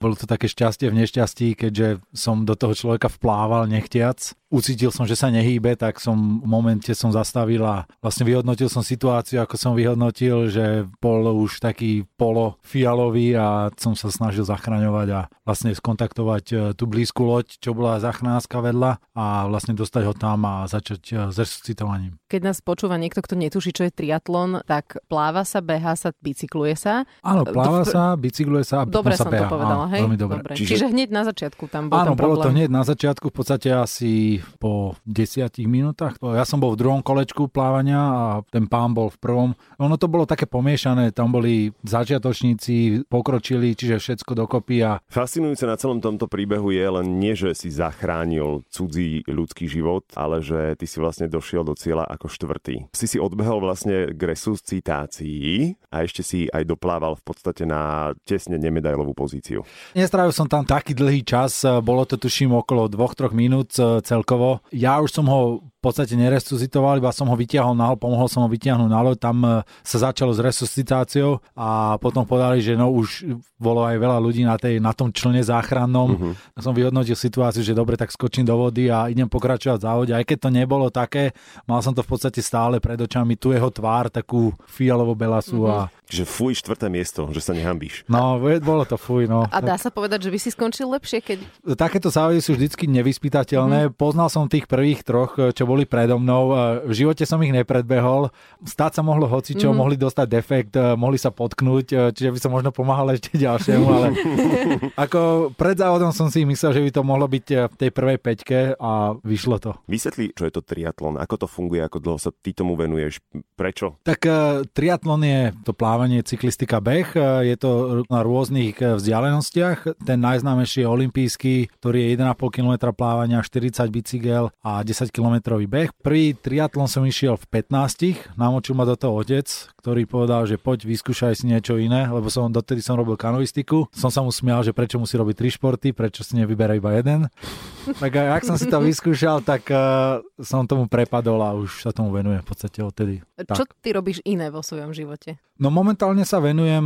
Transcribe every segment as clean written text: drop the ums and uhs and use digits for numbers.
Bolo to také šťastie v nešťastí, keďže som do toho človeka vplával nechtiac. Ucítil som, že sa nehýbe, tak som v momente som zastavil a vlastne vyhodnotil som situáciu, ako som vyhodnotil, že bol už taký polofialový a som sa snažil zachraňovať a vlastne skontaktovať tú blízku loď, čo bola záchranárska vedľa a vlastne dostať ho tam a začať s resuscitovaním. Keď nás počúva niekto, kto netuší, čo je triatlon, tak pláva sa, behá sa, bicykluje sa. Áno, pláva sa, bicykluje sa a dobre sa beha. Dobre som to povedala. Hej, dobre. Čiže hneď na začiatku tam bol ten problém. Áno, bolo to hneď na začiatku, v podstate asi po 10 minútach. Ja som bol v druhom kolečku plávania a ten pán bol v prvom. Ono to bolo také pomiešané, tam boli začiatočníci, pokročili, čiže všetko dokopy. Fascinujúce na celom tomto príbehu je len nie, že si zachránil cudzí ľudský život, ale že ty si vlastne došiel do cieľa ako štvrtý. Si odbehol vlastne k resuscitácii a ešte si aj doplával v podstate na tesne nemedailovú pozíciu. Nestrávil som tam taký dlhý čas, bolo to tuším okolo 2-3 minút celkovo. Ja už som ho v podstate neresuscitoval, iba som ho vytiahol na loď, pomohol som ho vytiahnuť na loď, tam sa začalo s resuscitáciou a potom povedali, že no už bolo aj veľa ľudí na tom člne záchrannom. Uh-huh. Som vyhodnotil situáciu, že dobre, tak skočím do vody a idem pokračovať v závode. Aj keď to nebolo také, mal som to v podstate stále pred očami, tu jeho tvár, takú fialovo-belasu a... Že fuj, 4. miesto, že sa nehambíš. No, bolo to fuj, no. A dá sa povedať, že by si skončil lepšie, keď... Takéto závody sú vždycky nevyspytateľné. Poznal som tých prvých troch, čo boli predo mnou. V živote som ich nepredbehol. Stať sa mohlo hocičo, mohli dostať defekt, mohli sa potknúť, čiže by som možno pomáhal ešte ďalšiemu, ale ako pred závodom som si myslel, že by to mohlo byť v tej prvej päťke a vyšlo to. Vysvetli, čo je to triatlon, ako to funguje, ako dlho sa ty tomu venuješ, prečo? Tak triatlon je to plávanie, cyklistika, beh. Je to na rôznych vzdialenostiach. Ten najznámejší je olympijský, ktorý je 1,5 km plávania, 40 bicykel a 10 km beh. Prvý triatlon som išiel v 15. Namočil ma do toho otec, ktorý povedal, že poď, vyskúšaj si niečo iné, lebo dotedy som robil kanoistiku. Som sa mu smial, že prečo musí robiť 3 športy, prečo si nevyberá iba jeden. Tak ak som si to vyskúšal, tak som tomu prepadol a už sa tomu venujem v podstate odtedy. Čo tak. Ty robíš iné vo svojom živote? No momentálne sa venujem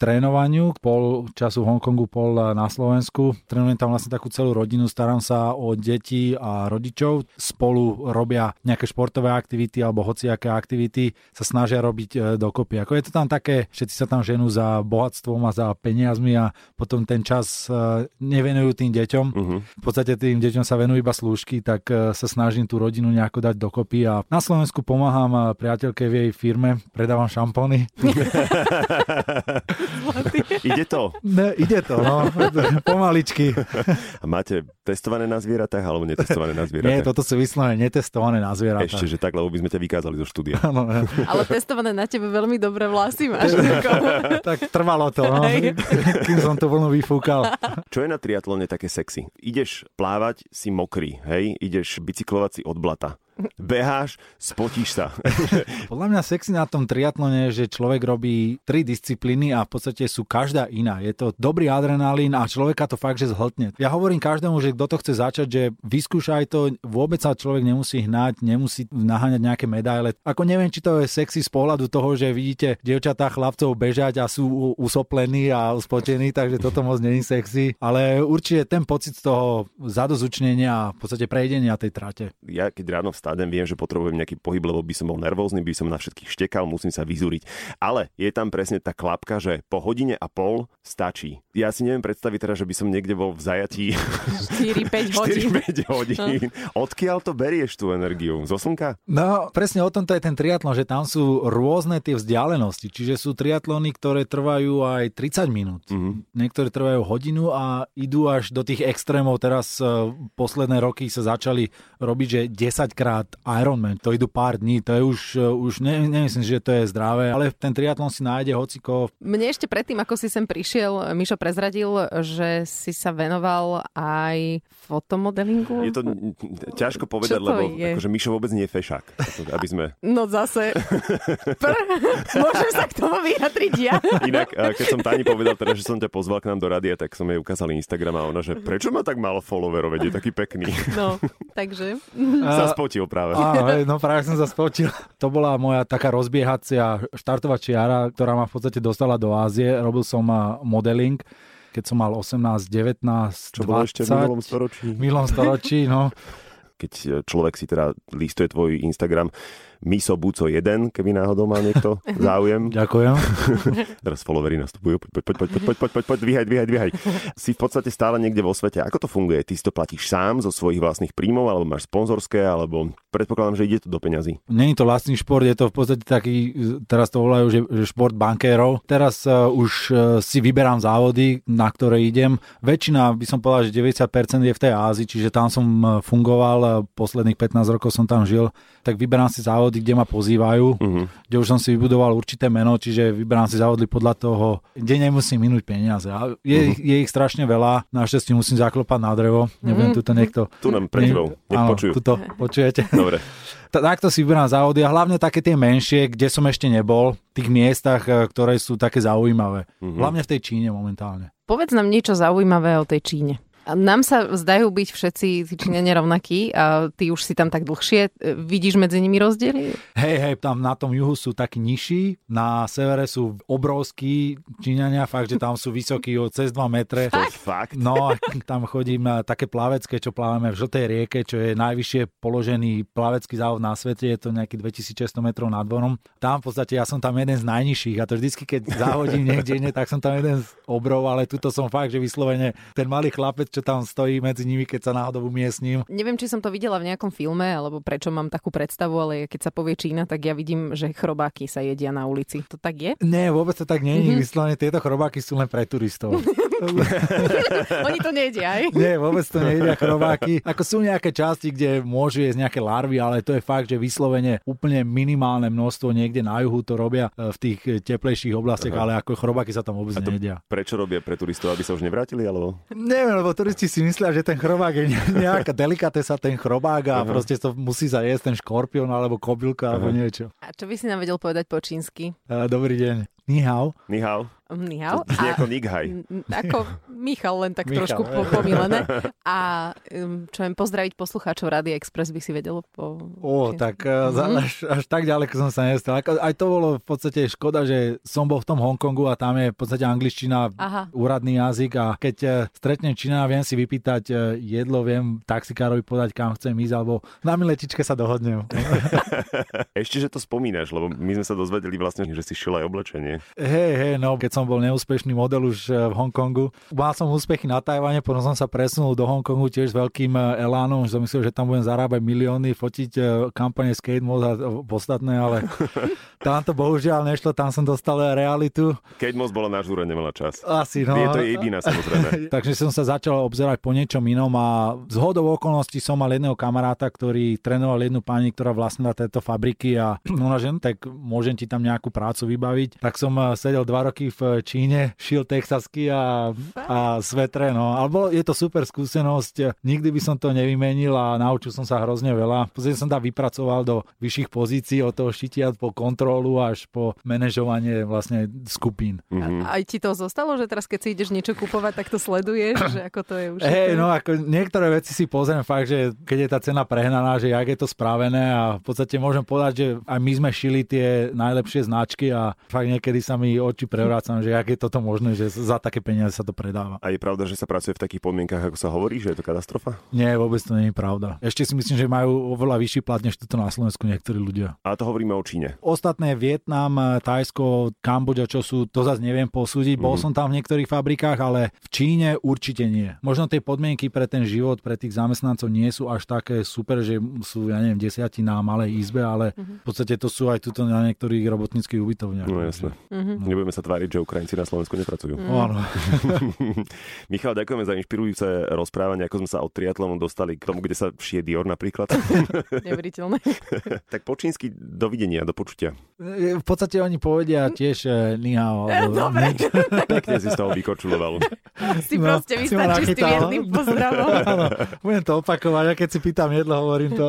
trénovaniu, pol času v Hongkongu, pol na Slovensku. Trénujem tam vlastne takú celú rodinu, starám sa o deti a rodičov. Spolu robia nejaké športové aktivity alebo hociaké aktivity, sa snažia robiť dokopy. Ako je to tam také, všetci sa tam ženú za bohatstvom a za peniazmi a potom ten čas nevenujú tým deťom. Uh-huh. V podstate tým deťom sa venujú iba slúžky, tak sa snažím tú rodinu nejako dať dokopy a na Slovensku pomáham priateľke v jej firme, predávam šampóny. Ide to, no. Pomaličky. A máte testované na zvieratách alebo netestované na zvieratách? Nie, toto sú vyslovene netestované na zvieratách. Ešte, že tak, lebo by sme ťa vykázali zo štúdia. Ano, ja. Ale testované na tebe veľmi dobré vlasy máš. Tak trvalo to, no. Kým som to vlnu vyfúkal. Čo je na triatlone také sexy? Ideš plávať, si mokrý, hej? Ideš bicyklovať si od blata. Beháš, spotíš sa. Podľa mňa sexy na tom triatlone je, že človek robí 3 disciplíny a v podstate sú každá iná. Je to dobrý adrenalín a človeka to fakt, že zhltne. Ja hovorím každému, že kto to chce začať, že vyskúšaj to, vôbec sa človek nemusí hnať, nemusí naháňať nejaké medaile. Ako neviem, či to je sexy z pohľadu toho, že vidíte dievčatá chlapcov bežať a sú usoplení a uspotení, takže toto moc není sexy. Ale určite ten pocit z toho zadozučnenia a v podstate prejdenia tej trate. Ja keď ráno viem, že potrebujem nejaký pohyb, lebo by som bol nervózny, by som na všetkých štekal, musím sa vyzúriť. Ale je tam presne tá klapka, že po hodine a pol stačí. Ja si neviem predstaviť teraz, že by som niekde bol v zajatí 4-5 hodín. 4-5 hodín. Odkiaľ to berieš tú energiu? Zo slnka? No, presne o tomto je ten triatlon, že tam sú rôzne tie vzdialenosti. Čiže sú triatlony, ktoré trvajú aj 30 minút. Mm-hmm. Niektoré trvajú hodinu a idú až do tých extrémov. Teraz posledné roky sa začali robiť, že 10-krát Iron Man, to idú pár dní, to je už nemyslím, že to je zdravé, ale ten triatlon si nájde hociko. Mne ešte predtým, ako si sem prišiel, Mišo prezradil, že si sa venoval aj fotomodelingu. Je to ťažko povedať, lebo akože Mišo vôbec nie je fešák. Aby sme... No zase. Môžem sa k tomu vyjadriť ja. Inak, keď som Tani povedal teda, že som ťa pozval k nám do rádia, tak som jej ukázal Instagram a ona, že prečo ma tak málo followerov, je taký pekný. No, takže... Sa spotil. Práve. Áno, práve som sa spočil. To bola moja taká rozbiehacia štartová čiara, ktorá ma v podstate dostala do Ázie. Robil som modeling. keď som mal 18, 19, 20. Čo bolo ešte v minulom storočí. No. Keď človek si teda listuje tvoj Instagram, Mišo Buco 1, keby náhodou mal niekto záujem. Ďakujem. Teraz followery nastupujú. Poď, dvíhaj. Si v podstate stále niekde vo svete. Ako to funguje? Ty si to platíš sám zo svojich vlastných príjmov, alebo máš sponzorské, alebo predpokladám, že ide to do peňazí. Není to vlastný šport, je to v podstate taký, teraz to volajú, že šport bankérov. Teraz už si vyberám závody, na ktoré idem. Väčšina, by som povedal, že 90% je v tej Ázii, čiže tam som fungoval. Posledných 15 rokov som tam žil, tak vyberám si závody, kde ma pozývajú, kde už som si vybudoval určité meno, čiže vyberám si závody podľa toho, kde nemusím minúť peniaze. A je ich strašne veľa, našťastie musím zaklopať na drevo, neviem, tuto niekto... Tu nám pred tebou, nech počujú. Tuto počujete. Dobre. Takto si vyberám závody a hlavne také tie menšie, kde som ešte nebol, v tých miestach, ktoré sú také zaujímavé. Hlavne v tej Číne momentálne. Povedz nám niečo zaujímavé o tej Číne. Nám sa zdajú byť všetci Číňania rovnakí a ty už si tam tak dlhšie. Vidíš medzi nimi rozdiely? Hej, tam na tom juhu sú takí nižší, na severe sú obrovskí Číňania, fakt, že tam sú vysokí cez 2 metre. Fakt? No a tam chodím na také plavecké, čo plávame v Žltej rieke, čo je najvyššie položený plavecký závod na svete, je to nejaký 2600 metrov nad morom. Tam v podstate ja som tam jeden z najnižších a to vždycky, keď závodím niekde iné, tak som tam jeden z obrov, ale tuto som fakt, že vyslovene ten malý chlapec, čo tam stojí medzi nimi, keď sa náhodou umiestním. Neviem, či som to videla v nejakom filme, alebo prečo mám takú predstavu, ale keď sa povie Čína, tak ja vidím, že chrobáky sa jedia na ulici. To tak je? Nie, vôbec to tak nie je. Vyslovene tieto chrobáky sú len pre turistov. Oni to nejedia, aj? Nie, vôbec to nejedia chrobáky. Ako sú nejaké časti, kde môžu jesť nejaké larvy, ale to je fakt, že vyslovene úplne minimálne množstvo niekde na juhu to robia v tých teplejších oblastiach, ale ako chrobáky sa tam vôbec nejedia. Prečo robia pre turistov, aby sa už nevrátili, alebo? Neviem, lebo turisti si myslia, že ten chrobák je nejaká delikatesa, ten chrobák a proste to musí zajesť ten škorpión alebo kobylka alebo niečo. A čo by si nám vedel povedať po čínsky? Dobrý deň. Ni hao. Ni hao. Ni hao. Ako Nighaj. Ako Michal, len tak Michal, trošku pomilené. A čo viem, pozdraviť poslucháčov Radio Express by si vedel po čínsky. Tak až tak ďaleko som sa nestal. Aj to bolo v podstate škoda, že som bol v tom Hongkongu a tam je v podstate angličtina, úradný jazyk a keď stretnem Čína, viem si vypýtať jedlo, viem taxikárovi podať, kam chcem ísť, alebo na miletičke sa dohodnem. Ešte, že to spomínaš, lebo my sme sa dozvedeli vlastne, že si šil aj oblečenie. Hej, no keď som bol neúspešný model už v Hongkongu, mal som úspechy na Tajvane, potom som sa presunul do Hongkongu tiež s veľkým elánom, už som myslel, že tam budem zarábať milióny, fotiť kampane s Kate Moss a podstatné, ale tam to bohužiaľ nešlo, tam som dostal realitu. Kate Moss bola na žúre, nemala čas. Asi, no. Je to jediná, samozrejme. Takže som sa začal obzerať po niečom inom a zhodou okolností som mal jedného kamaráta, ktorý trénoval jednu pani, ktorá vlastnila tieto fabriky a ona, že tak môžem ti tam nejakú prácu vybaviť. Tak som sedel 2 roky v Číne, šil texasky a svetre, no. Alebo je to super skúsenosť, nikdy by som to nevymenil a naučil som sa hrozne veľa. Pozrejme som tam vypracoval do vyšších pozícií, od toho šitia po kontrolu až po manažovanie vlastne skupín. Aj ti to zostalo, že teraz keď si ideš niečo kupovať, tak to sleduješ, že ako to je už? Hej, no ako niektoré veci si pozriem fakt, že keď je tá cena prehnaná, že jak je to spravené a v podstate môžem povedať, že aj my sme šili tie najlepšie značky a fakt niekedy sa mi oči prevrácam, že jak je toto možné, že za také peniaze sa to predáva. A je pravda, že sa pracuje v takých podmienkach, ako sa hovorí, že je to katastrofa? Nie, vôbec to nie je pravda. Ešte si myslím, že majú oveľa vyšší plat než tuto na Slovensku niektorí ľudia. A to hovoríme o Číne. Ostatné Vietnam, Thajsko, Kambodža, čo sú, to zase neviem posúdiť. Bol som tam v niektorých fabrikách, ale v Číne určite nie. Možno tie podmienky pre ten život, pre tých zamestnancov nie sú až také super, že sú, ja neviem, desiatí na malej izbe, ale v podstate to sú aj tuto na niektorých robotníckych ubytovniach. No jasné. Nebudeme sa tváriť, že Ukrajinci na Slovensku nepracujú. Áno. Michal, ďakujeme za inšpirujúce rozprávanie, ako sme sa od triatlonu dostali k tomu, kde sa šije Dior napríklad. Neveriteľné. Tak po čínsky dovidenia, do počutia. V podstate oni povedia tiež ni hao. Dobre. Pekne si z toho vykorčuloval. Si proste vystačí s tým jedným pozdravom. Budem to opakovať, a keď si pýtam jedlo, hovorím to.